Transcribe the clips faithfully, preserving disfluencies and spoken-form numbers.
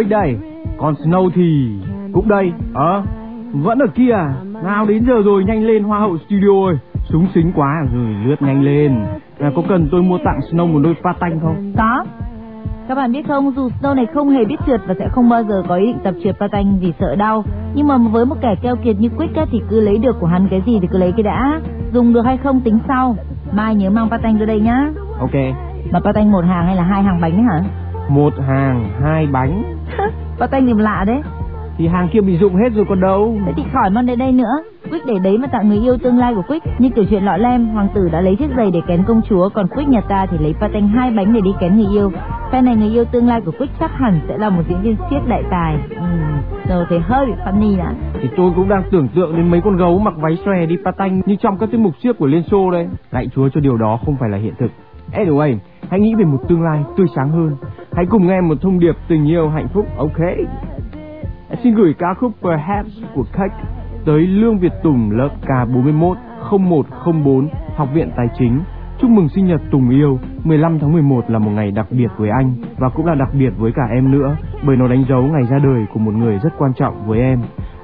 Quick đây, còn Snow thì cũng đây. Ờ, à, vẫn ở kia à? Nào đến giờ rồi, nhanh lên Hoa hậu Studio ơi. Súng xính quá rồi, lướt nhanh lên. À, có cần tôi mua tặng Snow một đôi pha tanh không? Có. Các bạn biết không, dù Snow này không hề biết trượt và sẽ không bao giờ có ý định tập trượt patanh vì sợ đau, nhưng mà với một kẻ keo kiệt như Quick á, thì cứ lấy được của hắn cái gì thì cứ lấy cái đã, dùng được hay không tính sau. Mai nhớ mang patanh ra đây nhá. Ok. Mà patanh một hàng hay là hai hàng bánh đấy hả? Một hàng hai bánh. Patanh thì lạ đấy. Thì hàng kia bị dụng hết rồi còn đâu. Thế thì khỏi mang đến đây nữa. Quick để đấy mà tặng người yêu tương lai của Quick. Như kiểu chuyện Lọ Lem, hoàng tử đã lấy chiếc giày để kén công chúa, còn Quick nhà ta thì lấy patanh hai bánh để đi kén người yêu. Phe này người yêu tương lai của Quick chắc hẳn sẽ là một diễn viên siết đại tài. Ừ, rồi thấy hơi bị funny đã. Thì tôi cũng đang tưởng tượng đến mấy con gấu mặc váy xòe đi patanh như trong các tiết mục siếc của Liên Xô đây. Lạy chúa cho điều đó không phải là hiện thực. Anyway, hãy nghĩ về một tương lai tươi sáng hơn. Hãy cùng nghe một thông điệp tình yêu hạnh phúc. Ok. Xin gửi ca khúc Perhaps của Khách tới Lương Việt Tùng lớp K bốn mốt không một không bốn Học viện Tài chính. Chúc mừng sinh nhật Tùng yêu, mười lăm tháng mười một là một ngày đặc biệt với anh và cũng là đặc biệt với cả em nữa, bởi nó đánh dấu ngày ra đời của một người rất quan trọng với em.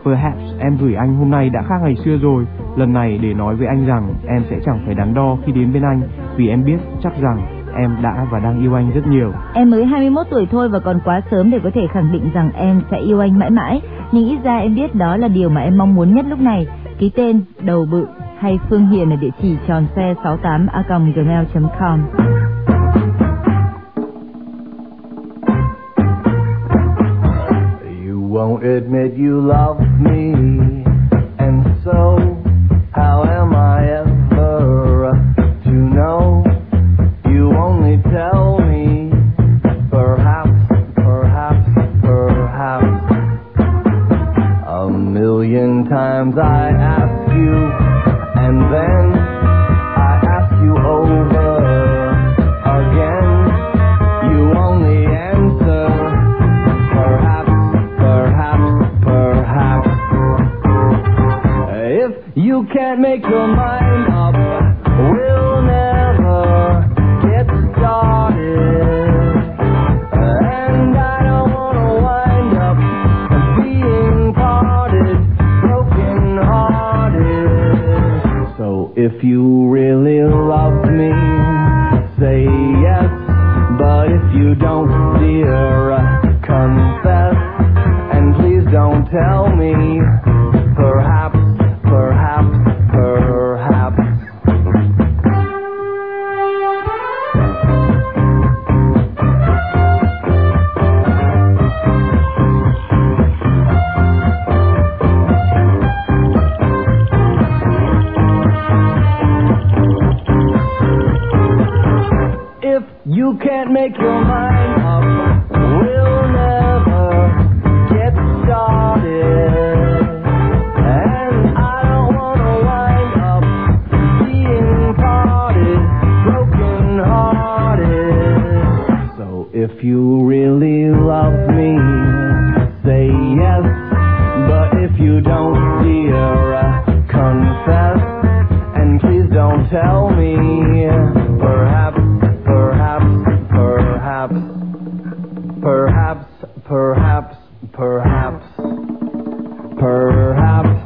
Perhaps em gửi anh hôm nay đã khác ngày xưa rồi, lần này để nói với anh rằng em sẽ chẳng phải đắn đo khi đến bên anh, vì em biết chắc rằng em đã và đang yêu anh rất nhiều. Em mới hai mươi mốt tuổi thôi và còn quá sớm để có thể khẳng định rằng em sẽ yêu anh mãi mãi, nhưng ít ra em biết đó là điều mà em mong muốn nhất lúc này. Ký tên Đầu Bự hay Phương Hiền ở địa chỉ tròn xe sáu tám a còng gmail chấm com. You won't admit you love me, and so how am I ever to know? You only tell me, perhaps, perhaps, perhaps. A million times I asked you, and then I ask you over again. You only answer, perhaps, perhaps, perhaps. If you can't make your mind up, we'll never get started. And I don't want to wind up being parted, broken hearted. So if you really love me, say yes. But if you don't, dear, confess. And please don't tell me, perhaps, perhaps, perhaps. You can't make your mind up, we'll never get started. And I don't want to wind up being parted, broken hearted. So if you really love me, say yes. But if you don't, dear, confess. And please don't tell me, perhaps, perhaps, perhaps, perhaps, perhaps, perhaps, perhaps.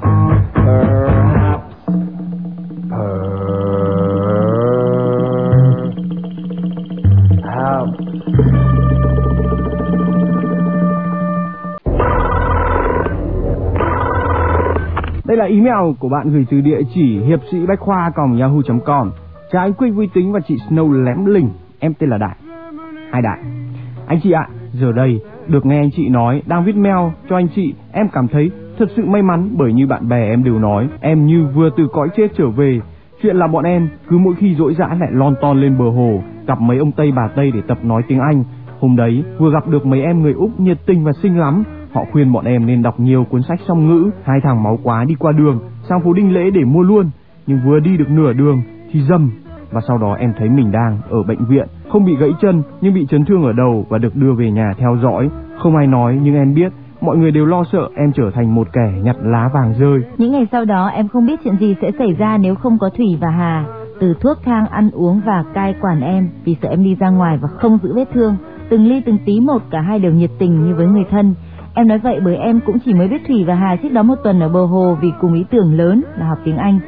Đây là email của bạn gửi từ địa chỉ hiệp sĩ bách khoa còng yahoo chấm com. Chào anh Quick vui tính và chị Snow lém lỉnh. Em tên là Đại. Hai Đại. Anh chị ạ, à, giờ đây được nghe anh chị nói đang viết mail cho anh chị, em cảm thấy thật sự may mắn, bởi như bạn bè em đều nói em như vừa từ cõi chết trở về. Chuyện là bọn em cứ mỗi khi rỗi rã lại lon ton lên bờ hồ gặp mấy ông Tây bà Tây để tập nói tiếng Anh. Hôm đấy vừa gặp được mấy em người Úc nhiệt tình và xinh lắm. Họ khuyên bọn em nên đọc nhiều cuốn sách song ngữ. Hai thằng máu quá đi qua đường sang phố Đinh Lễ để mua luôn, nhưng vừa đi được nửa đường thì dầm. Và sau đó em thấy mình đang ở bệnh viện, không bị gãy chân nhưng bị chấn thương ở đầu và được đưa về nhà theo dõi. Không ai nói nhưng em biết mọi người đều lo sợ em trở thành một kẻ nhặt lá vàng rơi. Những ngày sau đó em không biết chuyện gì sẽ xảy ra nếu không có Thủy và Hà, từ thuốc thang, ăn uống và cai quản em vì sợ em đi ra ngoài và không giữ vết thương. Từng ly từng tí một, cả hai đều nhiệt tình như với người thân. Em nói vậy bởi em cũng chỉ mới biết Thủy và Hà trước đó một tuần ở bờ hồ vì cùng ý tưởng lớn là học tiếng Anh.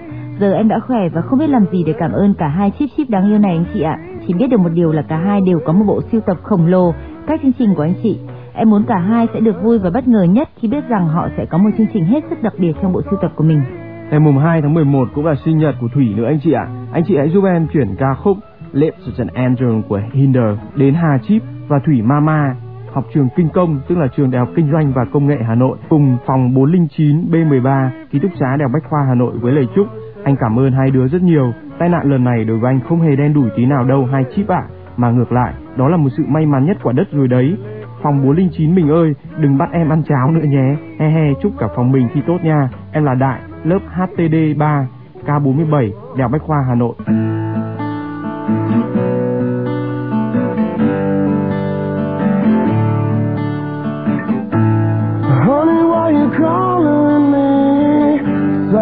Giờ em đã khỏe và không biết làm gì để cảm ơn cả hai chip chip đáng yêu này anh chị ạ. Chỉ biết được một điều là cả hai đều có một bộ sưu tập khổng lồ các chương trình của anh chị. Em muốn cả hai sẽ được vui và bất ngờ nhất khi biết rằng họ sẽ có một chương trình hết sức đặc biệt trong bộ sưu tập của mình. Ngày mùng hai tháng mười một cũng là sinh nhật của Thủy nữa anh chị ạ. Anh chị hãy giúp em chuyển ca khúc Lips as an Angel của Hinder đến Hà Chip và Thủy Mama, học trường Kinh Công, tức là trường Đại học Kinh doanh và Công nghệ Hà Nội, cùng phòng bốn không chín B mười ba, ký túc xá Đại học Bách Khoa Hà Nội với lời chúc: anh cảm ơn hai đứa rất nhiều. Tai nạn lần này đối với anh không hề đen đủi tí nào đâu hai Chip ạ, à, mà ngược lại, đó là một sự may mắn nhất quả đất rồi đấy. Phòng bốn không chín mình ơi, đừng bắt em ăn cháo nữa nhé. He he, chúc cả phòng mình thi tốt nha. Em là Đại, lớp H T D ba, K bốn mươi bảy, Đại học Bách Khoa Hà Nội. Coming from the lips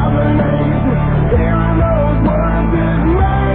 of an angel, hearing those words is made.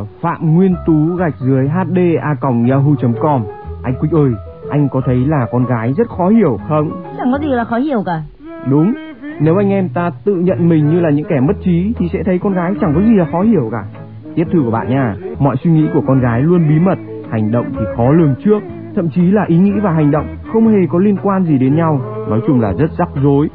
của Phạm Nguyên Tú gạch dưới h d a còng yahoo chấm com. Anh Quick ơi, anh có thấy là con gái rất khó hiểu không? Chẳng có gì là khó hiểu cả. Đúng, nếu anh em ta tự nhận mình như là những kẻ mất trí thì sẽ thấy con gái chẳng có gì là khó hiểu cả. Tiếp thư của bạn nha. Mọi suy nghĩ của con gái luôn bí mật, hành động thì khó lường trước, thậm chí là ý nghĩ và hành động không hề có liên quan gì đến nhau. Nói chung là rất rắc rối.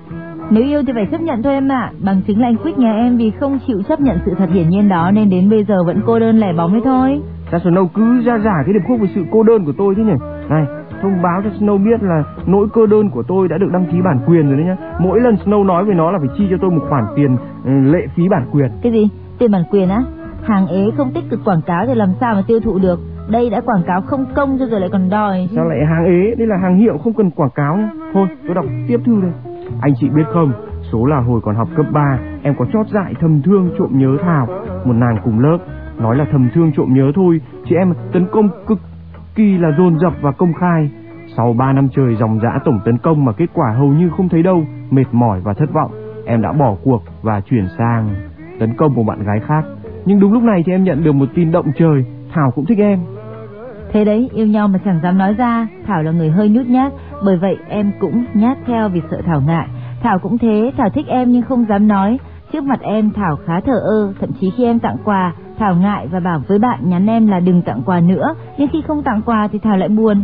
Nếu yêu thì phải chấp nhận thôi em ạ. À. Bằng chứng là anh Quick nhà em vì không chịu chấp nhận sự thật hiển nhiên đó nên đến bây giờ vẫn cô đơn lẻ bóng đấy thôi. Sao Snow cứ ra giả cái điệp khúc về sự cô đơn của tôi thế nhỉ? Này, thông báo cho Snow biết là nỗi cô đơn của tôi đã được đăng ký bản quyền rồi đấy nhá. Mỗi lần Snow nói về nó là phải chi cho tôi một khoản tiền lệ phí bản quyền. Cái gì? Tiền bản quyền á? Hàng ế không tích cực quảng cáo thì làm sao mà tiêu thụ được? Đây đã quảng cáo không công cho rồi lại còn đòi. Sao lại hàng ế? Đây là hàng hiệu không cần quảng cáo. Thôi, tôi đọc tiếp thư đây. Anh chị biết không, số là hồi còn học cấp ba, em có chót dại thầm thương trộm nhớ Thảo, một nàng cùng lớp. Nói là thầm thương trộm nhớ thôi, chị em tấn công cực kỳ là dồn dập và công khai. Sau ba năm trời dòng dã tổng tấn công mà kết quả hầu như không thấy đâu, mệt mỏi và thất vọng, em đã bỏ cuộc và chuyển sang tấn công một bạn gái khác. Nhưng đúng lúc này thì em nhận được một tin động trời, Thảo cũng thích em. Thế đấy, yêu nhau mà chẳng dám nói ra. Thảo là người hơi nhút nhát, bởi vậy em cũng nhát theo vì sợ Thảo ngại. Thảo cũng thế, Thảo thích em nhưng không dám nói. Trước mặt em Thảo khá thờ ơ, thậm chí khi em tặng quà, Thảo ngại và bảo với bạn nhắn em là đừng tặng quà nữa. Nhưng khi không tặng quà thì Thảo lại buồn.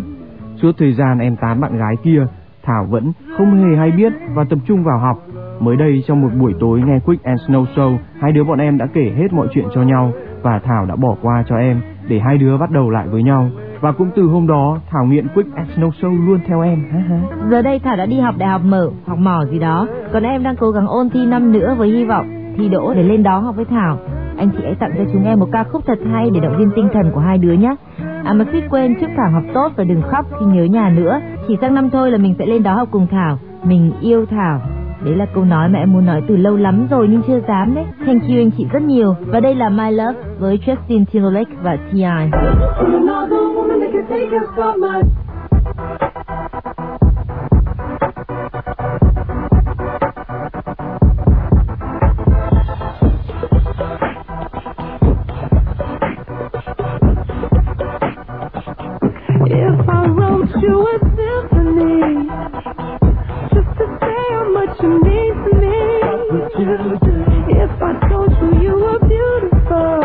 Suốt thời gian em tán bạn gái kia, Thảo vẫn không hề hay biết và tập trung vào học. Mới đây trong một buổi tối nghe Quick and Snow Show, hai đứa bọn em đã kể hết mọi chuyện cho nhau và Thảo đã bỏ qua cho em để hai đứa bắt đầu lại với nhau. Và cũng từ hôm đó Thảo nghiện Quick and Snow Show luôn theo em. Giờ đây Thảo đã đi học đại học mở, học mỏ gì đó, còn em đang cố gắng ôn thi năm nữa với hy vọng thi đỗ để lên đó học với Thảo. Anh chị hãy tặng cho chúng em một ca khúc thật hay để động viên tinh thần của hai đứa nhé. À mà Quick quên, chúc Thảo học tốt và đừng khóc khi nhớ nhà nữa. Chỉ sang năm thôi là mình sẽ lên đó học cùng Thảo. Mình yêu Thảo. Đấy là câu nói mà em muốn nói từ lâu lắm rồi nhưng chưa dám đấy. Thank you anh chị rất nhiều. Và đây là My Love với Justin Tirolek và T I If I wrote you a symphony just to say how much you mean to me. If I told you you were beautiful,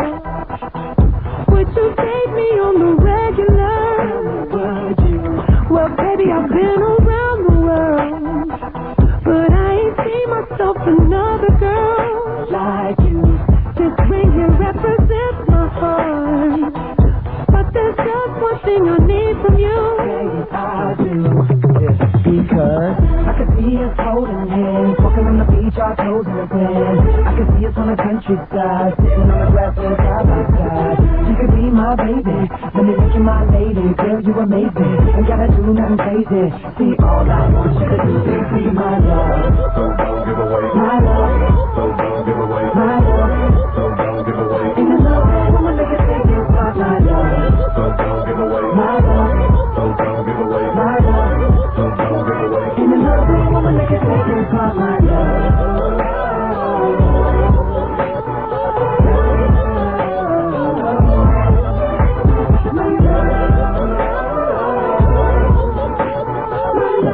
would you date me on the regular? Well, baby, I've been around the world, but I ain't seen myself another girl like you. This ring here represents my heart, but there's just one thing I need from you. Baby, I do, yeah, because us holding hands, walking on the beach, our toes in the sand. I can see us on the countryside, sitting on the grass side by side. You could be my baby, let me make you my lady. Girl, you amazing, ain't gotta do nothing crazy. See, all I want you to do is be my love. So don't give away my love. So don't give away my love. So don't give away. Ain't the love that woman make it think it's not my love. So don't give away my love. So don't give away my love. So don't give away. Ain't the love that woman make it think it's not my love. Don't give away my love. Don't give away my love. Don't give away my love. Don't give away my love.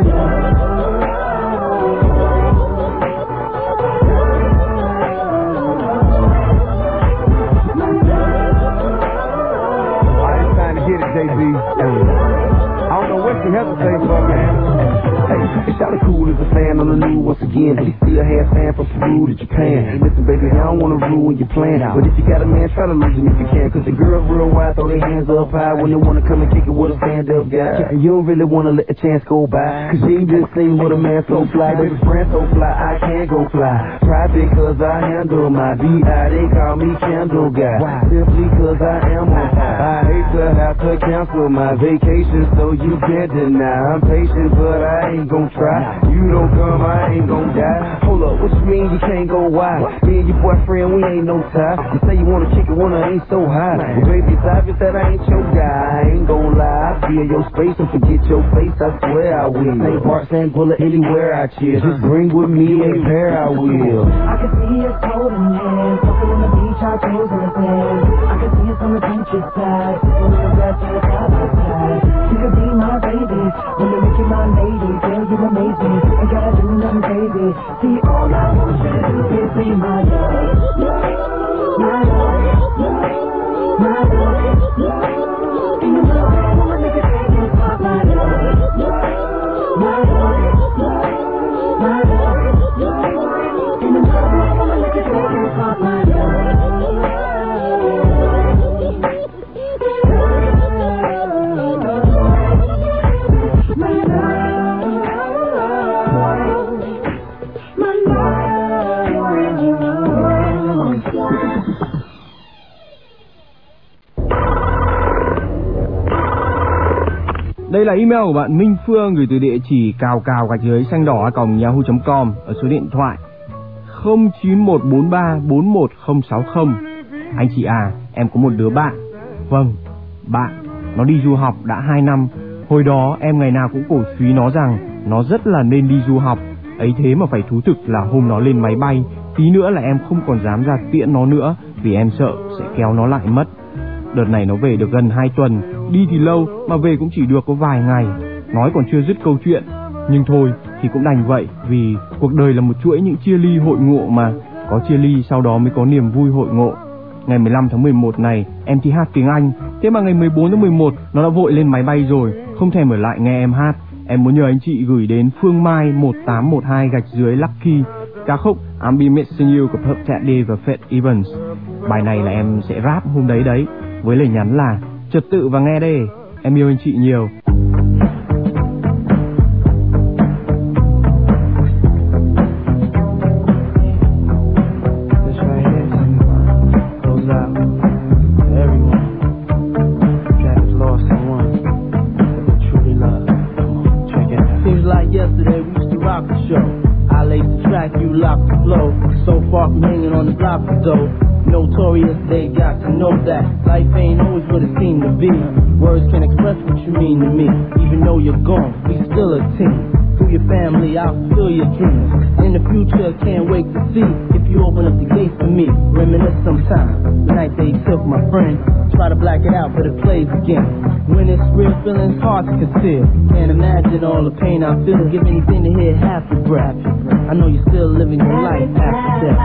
Don't give away my love. fast hand from Peru to Japan. Hey, listen, baby, I don't wanna ruin your plan. But if you got a man, try to lose him if you can. Cause the girl real wild, throw their hands up high when they wanna come and kick it with a stand-up guy. You don't really wanna let a chance go by. Cause she just seen what a man so fly. Baby, friend so fly, I can't go fly. Private cause I handle my V I, they call me candle guy. Simply cause I am on high. I hate to have to cancel my vacation, so you can't deny. I'm patient, but I ain't gon' try. You don't come, I ain't gon' die. Hold up, what you mean you can't go wild? Me and your boyfriend, we ain't no tie. You say you wanna kick it when I ain't so high. Well, baby, it's obvious that I ain't your guy. I ain't gon' lie, I feel your space and forget your face, I swear I will. Saint Bart, Saint Bullet, anywhere I cheer. Just bring with me a pair, I will. I can see us holding hands, walking on the beach, our toes in the sand. I can see us on the countryside, sitting on the grass to the side by side. You could be my baby, when you make you my lady, girl, you amaze me. I gotta do nothing crazy. See, all I want you to do is be my love, my love, my love. In the middle, I wanna make a thing and stop my love, my love, my love. Đây là email của bạn Minh Phương gửi từ địa chỉ cào cào gạch dưới xanh đỏ còng yahoo chấm com ở số điện thoại không chín một bốn ba bốn một không sáu không. Anh chị à, em có một đứa bạn. Vâng, bạn. Nó đi du học đã hai năm. Hồi đó em ngày nào cũng cổ suý nó rằng nó rất là nên đi du học. Ấy thế mà phải thú thực là hôm nó lên máy bay, tí nữa là em không còn dám ra tiễn nó nữa, vì em sợ sẽ kéo nó lại mất. Đợt này nó về được gần hai tuần. Đi thì lâu mà về cũng chỉ được có vài ngày. Nói còn chưa dứt câu chuyện, nhưng thôi thì cũng đành vậy, vì cuộc đời là một chuỗi những chia ly hội ngộ mà. Có chia ly sau đó mới có niềm vui hội ngộ. Ngày mười lăm tháng mười một này em thi hát tiếng Anh. Thế mà ngày mười bốn tháng mười một nó đã vội lên máy bay rồi, không thèm ở lại nghe em hát. Em muốn nhờ anh chị gửi đến Phương Mai một tám một hai gạch dưới Lucky ca khúc I'll Be Missing You của Thợ Sẽ và Faith Evans. Bài này là em sẽ rap hôm đấy đấy, với lời nhắn là trật tự và nghe đây. Em yêu anh chị nhiều. Notorious, they got to know that life ain't always what it seemed to be. Words can't express what you mean to me. Even though you're gone, we still a team. Through your family, I'll fulfill your dreams. In the future, can't wait to see if you open up the gates for me. Reminisce sometime, the night they took my friend. Try to black it out, but it plays again. When it's real, feelings hard to conceal. Can't imagine all the pain I feel. Give anything to hear half your breath. I know you're still living your life after death.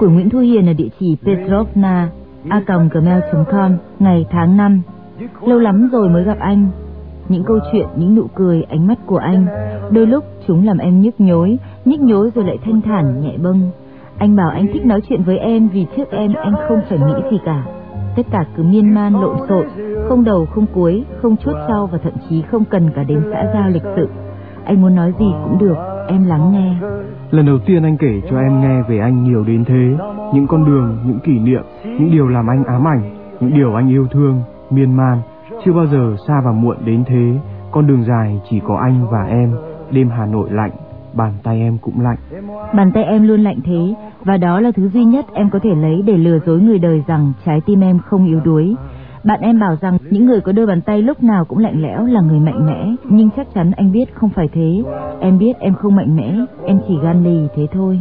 của Nguyễn Thu Hiền ở địa chỉ petrovna a còng gmail chấm com, ngày tháng năm. Lâu lắm rồi mới gặp anh. Những câu chuyện, những nụ cười, ánh mắt của anh, đôi lúc chúng làm em nhức nhối, nhức nhối rồi lại thanh thản, nhẹ bâng. Anh bảo anh thích nói chuyện với em vì trước em anh không phải nghĩ gì cả. Tất cả cứ miên man lộn xộn, không đầu không cuối, không chốt sau và thậm chí không cần cả đến xã giao lịch sự. Anh muốn nói gì cũng được, em lắng nghe. Lần đầu tiên anh kể cho em nghe về anh nhiều đến thế. Những con đường, những kỷ niệm, những điều làm anh ám ảnh, những điều anh yêu thương, miên man. Chưa bao giờ xa và muộn đến thế. Con đường dài chỉ có anh và em. Đêm Hà Nội lạnh, bàn tay em cũng lạnh. Bàn tay em luôn lạnh thế. Và đó là thứ duy nhất em có thể lấy để lừa dối người đời rằng trái tim em không yếu đuối. Bạn em bảo rằng những người có đôi bàn tay lúc nào cũng lạnh lẽo là người mạnh mẽ. Nhưng chắc chắn anh biết không phải thế. Em biết em không mạnh mẽ, em chỉ gan lì thế thôi.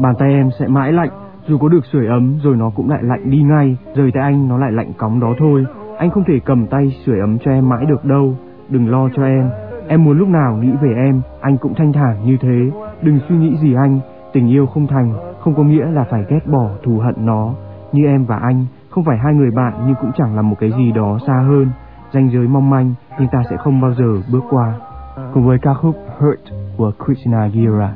Bàn tay em sẽ mãi lạnh. Dù có được sưởi ấm rồi nó cũng lại lạnh đi ngay. Rời tay anh nó lại lạnh cóng đó thôi. Anh không thể cầm tay sưởi ấm cho em mãi được đâu. Đừng lo cho em. Em muốn lúc nào nghĩ về em, anh cũng thanh thản như thế. Đừng suy nghĩ gì anh. Tình yêu không thành không có nghĩa là phải ghét bỏ, thù hận nó. Như em và anh không phải hai người bạn, nhưng cũng chẳng là một cái gì đó xa hơn. Ranh giới mong manh nhưng ta sẽ không bao giờ bước qua. Cùng với ca khúc Hurt của Christina Aguilera.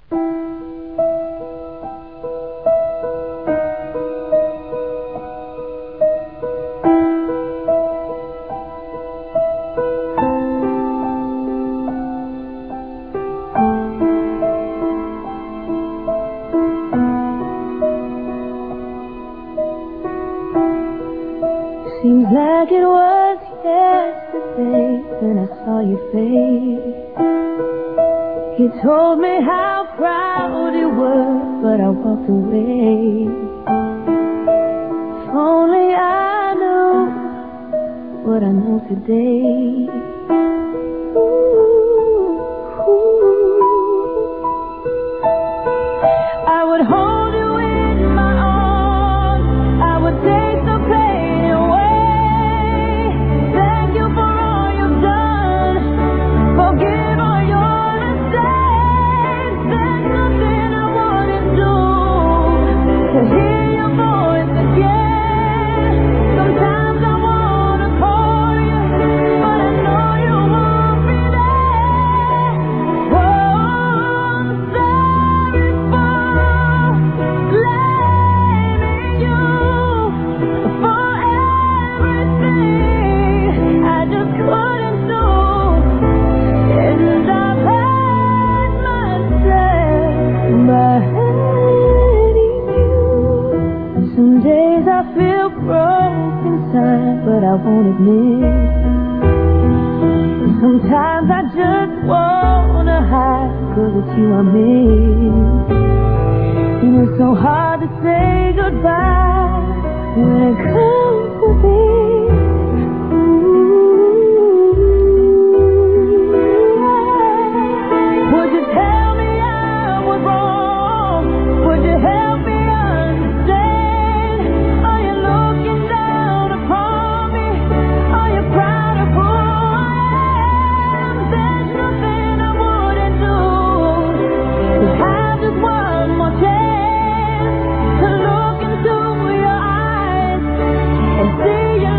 See you.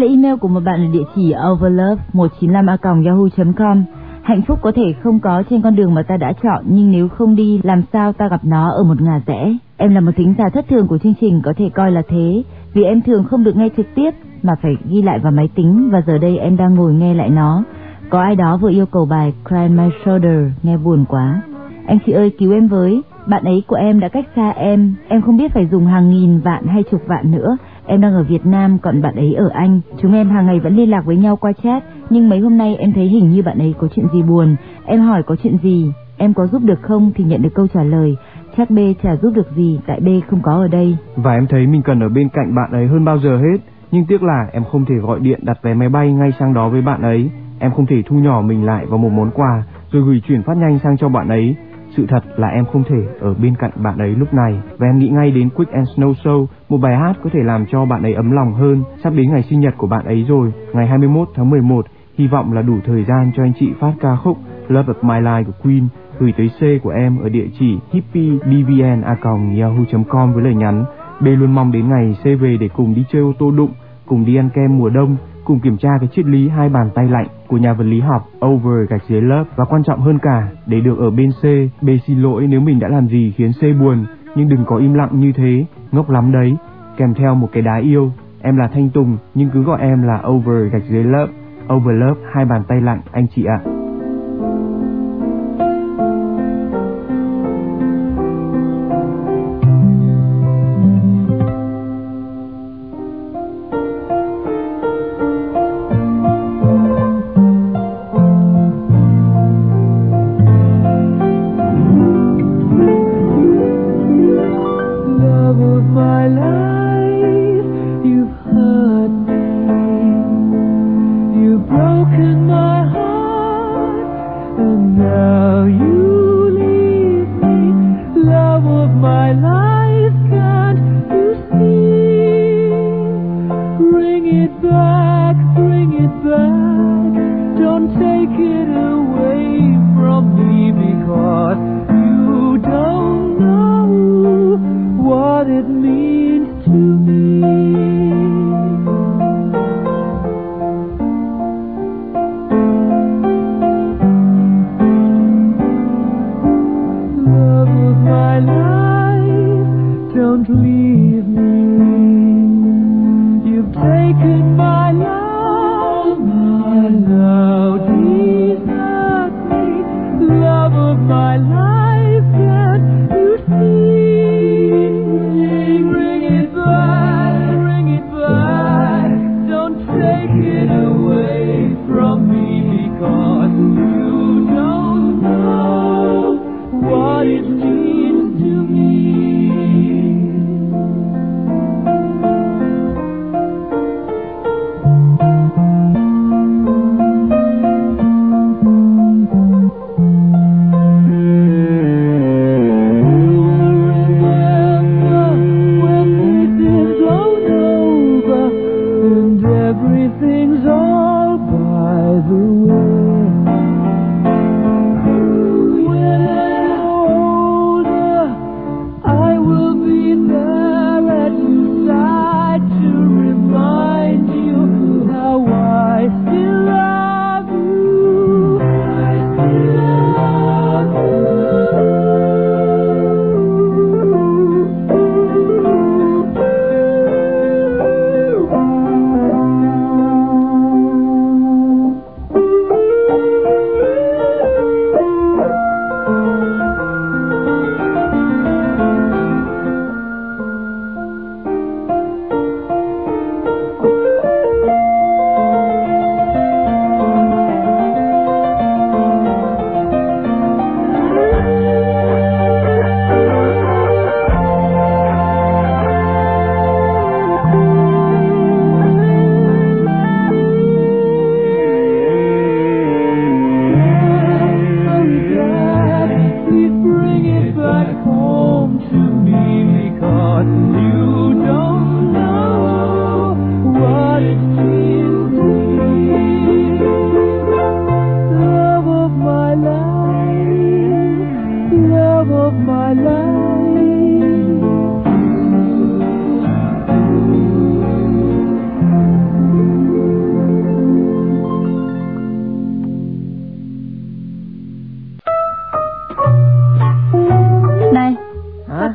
Đây là email của một bạn ở địa chỉ overlove một chín năm a còng yahoo chấm com. Hạnh phúc có thể không có trên con đường mà ta đã chọn, nhưng nếu không đi, làm sao ta gặp nó ở một ngả rẽ? Em là một thính giả thất thường của chương trình, có thể coi là thế, vì em thường không được nghe trực tiếp mà phải ghi lại vào máy tính, và giờ đây em đang ngồi nghe lại nó. Có ai đó vừa yêu cầu bài Cry My Shoulder, nghe buồn quá. Anh chị ơi cứu em với, bạn ấy của em đã cách xa em, em không biết phải dùng hàng nghìn vạn hay chục vạn nữa. Em đang ở Việt Nam, còn bạn ấy ở Anh. Chúng em hàng ngày vẫn liên lạc với nhau qua chat, nhưng mấy hôm nay em thấy hình như bạn ấy có chuyện gì buồn. Em hỏi có chuyện gì, em có giúp được không thì nhận được câu trả lời chắc B chả giúp được gì, tại B không có ở đây. Và em thấy mình cần ở bên cạnh bạn ấy hơn bao giờ hết, nhưng tiếc là em không thể gọi điện đặt vé máy bay ngay sang đó với bạn ấy. Em không thể thu nhỏ mình lại vào một món quà rồi gửi chuyển phát nhanh sang cho bạn ấy. Sự thật là em không thể ở bên cạnh bạn ấy lúc này, và em nghĩ ngay đến Quick and Snow Show, một bài hát có thể làm cho bạn ấy ấm lòng hơn. Sắp đến ngày sinh nhật của bạn ấy rồi, ngày hai mươi mốt tháng mười một, hy vọng là đủ thời gian cho anh chị phát ca khúc Love of My Life của Queen gửi tới C của em ở địa chỉ hippie d v n a còng yahoo chấm com với lời nhắn: B luôn mong đến ngày C về để cùng đi chơi ô tô đụng, cùng đi ăn kem mùa đông, cùng kiểm tra cái triết lý hai bàn tay lạnh của nhà vật lý học Over gạch dưới lớp, và quan trọng hơn cả, để được ở bên C, B xin lỗi nếu mình đã làm gì khiến C buồn, nhưng đừng có im lặng như thế, ngốc lắm đấy, kèm theo một cái đá yêu. Em là Thanh Tùng, nhưng cứ gọi em là Over gạch dưới lớp, Over lớp hai bàn tay lạnh anh chị ạ. À.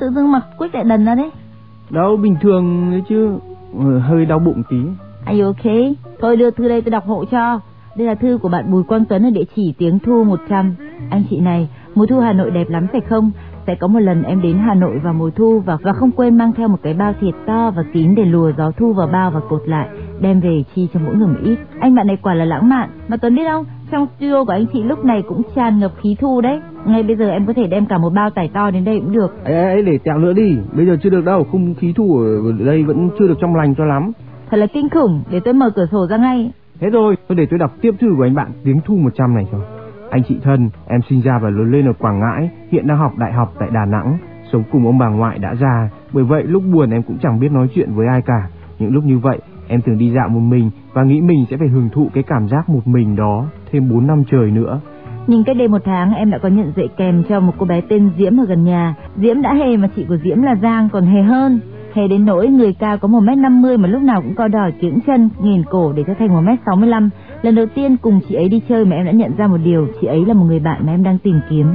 tự dưng mặt Quick lại đần ra đấy? Đâu, bình thường đấy chứ, hơi đau bụng tí. Ai ok, thôi đưa thư đây tôi đọc hộ cho. Đây là thư của bạn Bùi Quang Tuấn ở địa chỉ Tiếng Thu một trăm. Anh chị này, mùa thu Hà Nội đẹp lắm phải không? Sẽ có một lần em đến Hà Nội vào mùa thu và và không quên mang theo một cái bao thiệt to và kín để lùa gió thu vào bao và cột lại, đem về chi cho mỗi người một ít. Anh bạn này quả là lãng mạn. Mà Tuấn biết không, trong studio của anh chị lúc này cũng tràn ngập khí thu đấy. Ngay bây giờ em có thể đem cả một bao tải to đến đây cũng được. Ê, ê, để tẹo nữa đi, bây giờ chưa được đâu, không khí thu ở đây vẫn chưa được trong lành cho lắm. Thật là kinh khủng, để tôi mở cửa sổ ra ngay. Thế rồi, tôi để tôi đọc tiếp thư của anh bạn Tiếng Thu một trăm này cho. Anh chị thân, em sinh ra và lớn lên ở Quảng Ngãi, hiện đang học đại học tại Đà Nẵng, sống cùng ông bà ngoại đã già, bởi vậy lúc buồn em cũng chẳng biết nói chuyện với ai cả. Những lúc như vậy, em thường đi dạo một mình và nghĩ mình sẽ phải hưởng thụ cái cảm giác một mình đó thêm bốn năm trời nữa. Nhưng cách đây một tháng em đã có nhận dạy kèm cho một cô bé tên Diễm ở gần nhà. Diễm đã hề mà chị của Diễm là Giang còn hề hơn. Hề đến nỗi người cao có một mét năm mươi mà lúc nào cũng co đòi kiễng chân, nghiền cổ để trở thành một mét sáu mươi lăm. Lần đầu tiên cùng chị ấy đi chơi mà em đã nhận ra một điều, chị ấy là một người bạn mà em đang tìm kiếm.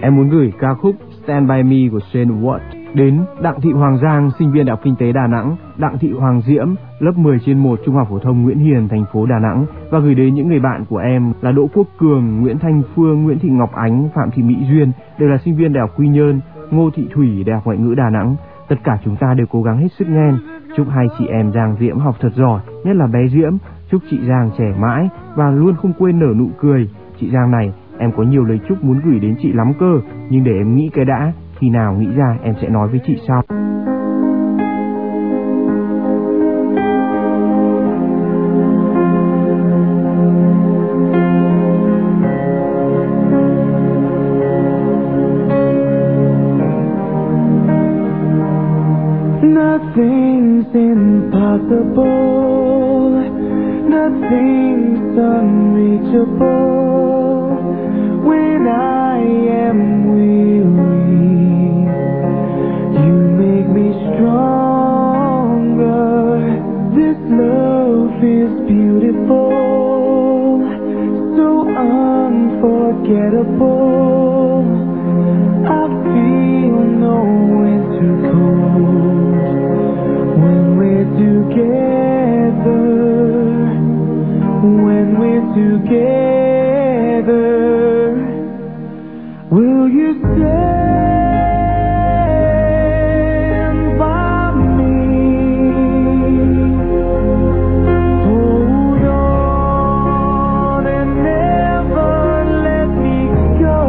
Em muốn gửi ca khúc Stand By Me của Shane Watt đến Đặng Thị Hoàng Giang, sinh viên Đại học Kinh tế Đà Nẵng, Đặng Thị Hoàng Diễm, lớp mười trên một Trung học phổ thông Nguyễn Hiền, thành phố Đà Nẵng, và gửi đến những người bạn của em là Đỗ Quốc Cường, Nguyễn Thanh Phương, Nguyễn Thị Ngọc Ánh, Phạm Thị Mỹ Duyên, đều là sinh viên Đại học Quy Nhơn, Ngô Thị Thủy, Đại học Ngoại ngữ Đà Nẵng. Tất cả chúng ta đều cố gắng hết sức nghe. Chúc hai chị em Giang Diễm học thật giỏi, nhất là bé Diễm. Chúc chị Giang trẻ mãi và luôn không quên nở nụ cười. Chị Giang này, em có nhiều lời chúc muốn gửi đến chị lắm cơ, nhưng để em nghĩ cái đã, khi nào nghĩ ra em sẽ nói với chị sau. Nothing's impossible, nothing's unreachable. When I am weary, you make me stronger. This love is beautiful, so unforgettable. I feel no winter cold. When we're together, will you stand by me? Hold on and never let me go.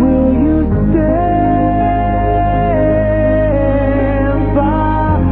Will you stand by me?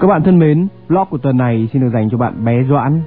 Các bạn thân mến, vlog của tuần này xin được dành cho bạn bé Doãn.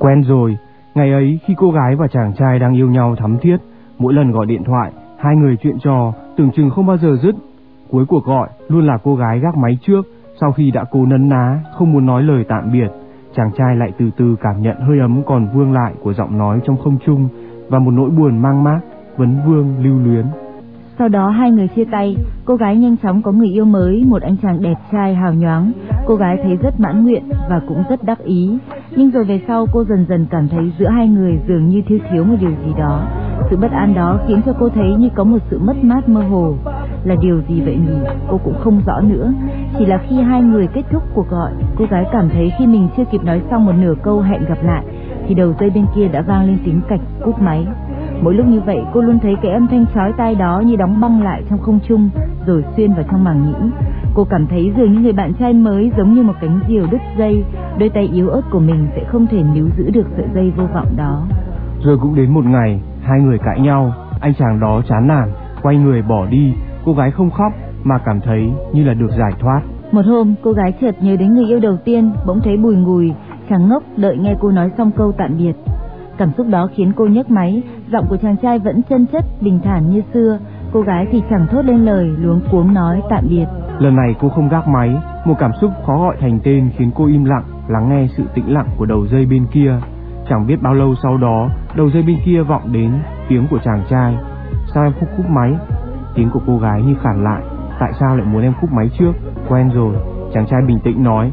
Quen rồi, ngày ấy khi cô gái và chàng trai đang yêu nhau thắm thiết, mỗi lần gọi điện thoại, hai người chuyện trò tưởng chừng không bao giờ dứt. Cuối cuộc gọi luôn là cô gái gác máy trước, sau khi đã cố nấn ná, không muốn nói lời tạm biệt, chàng trai lại từ từ cảm nhận hơi ấm còn vương lại của giọng nói trong không trung và một nỗi buồn mang mát, vấn vương lưu luyến. Sau đó hai người chia tay, cô gái nhanh chóng có người yêu mới, một anh chàng đẹp trai hào nhoáng. Cô gái thấy rất mãn nguyện và cũng rất đắc ý. Nhưng rồi về sau cô dần dần cảm thấy giữa hai người dường như thiếu thiếu một điều gì đó. Sự bất an đó khiến cho cô thấy như có một sự mất mát mơ hồ. Là điều gì vậy nhỉ? Cô cũng không rõ nữa. Chỉ là khi hai người kết thúc cuộc gọi, cô gái cảm thấy khi mình chưa kịp nói xong một nửa câu hẹn gặp lại, thì đầu dây bên kia đã vang lên tiếng cạch cúp máy. Mỗi lúc như vậy cô luôn thấy cái âm thanh chói tai đó như đóng băng lại trong không trung rồi xuyên vào trong màng nhĩ. Cô cảm thấy dường như người bạn trai mới giống như một cánh diều đứt dây, đôi tay yếu ớt của mình sẽ không thể níu giữ được sợi dây vô vọng đó. Rồi cũng đến một ngày, hai người cãi nhau, anh chàng đó chán nản, quay người bỏ đi, cô gái không khóc mà cảm thấy như là được giải thoát. Một hôm, cô gái chợt nhớ đến người yêu đầu tiên, bỗng thấy bùi ngùi, chàng ngốc đợi nghe cô nói xong câu tạm biệt. Cảm xúc đó khiến cô nhấc máy, giọng của chàng trai vẫn chân chất, bình thản như xưa, cô gái thì chẳng thốt lên lời, luống cuống nói tạm biệt. Lần này cô không gác máy, một cảm xúc khó gọi thành tên khiến cô im lặng, lắng nghe sự tĩnh lặng của đầu dây bên kia. Chẳng biết bao lâu sau đó, đầu dây bên kia vọng đến tiếng của chàng trai. Sao em không cúp máy? Tiếng của cô gái như phản lại, tại sao lại muốn em cúp máy trước? Quen rồi, chàng trai bình tĩnh nói.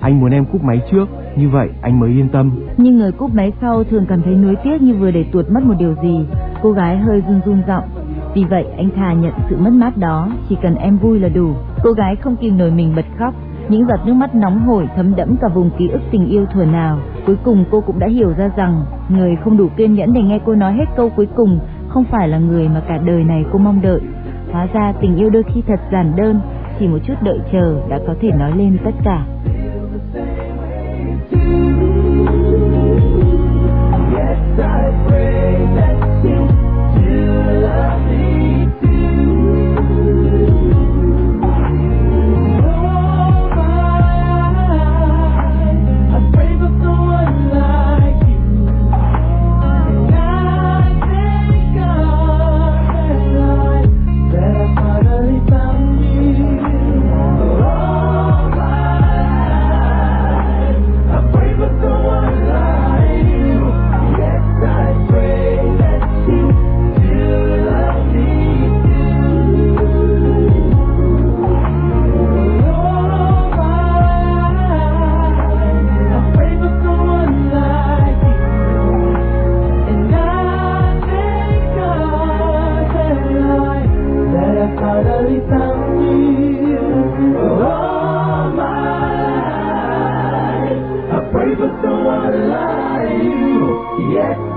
Anh muốn em cúp máy trước, như vậy anh mới yên tâm. Nhưng người cúp máy sau thường cảm thấy nuối tiếc như vừa để tuột mất một điều gì. Cô gái hơi run run giọng. Vì vậy anh thà nhận sự mất mát đó, chỉ cần em vui là đủ. Cô gái không kìm nổi mình bật khóc. Những giọt nước mắt nóng hổi thấm đẫm cả vùng ký ức tình yêu thuở nào. Cuối cùng cô cũng đã hiểu ra rằng người không đủ kiên nhẫn để nghe cô nói hết câu cuối cùng không phải là người mà cả đời này cô mong đợi. Hóa ra tình yêu đôi khi thật giản đơn, chỉ một chút đợi chờ đã có thể nói lên tất cả. Yes,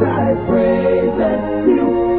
I pray that you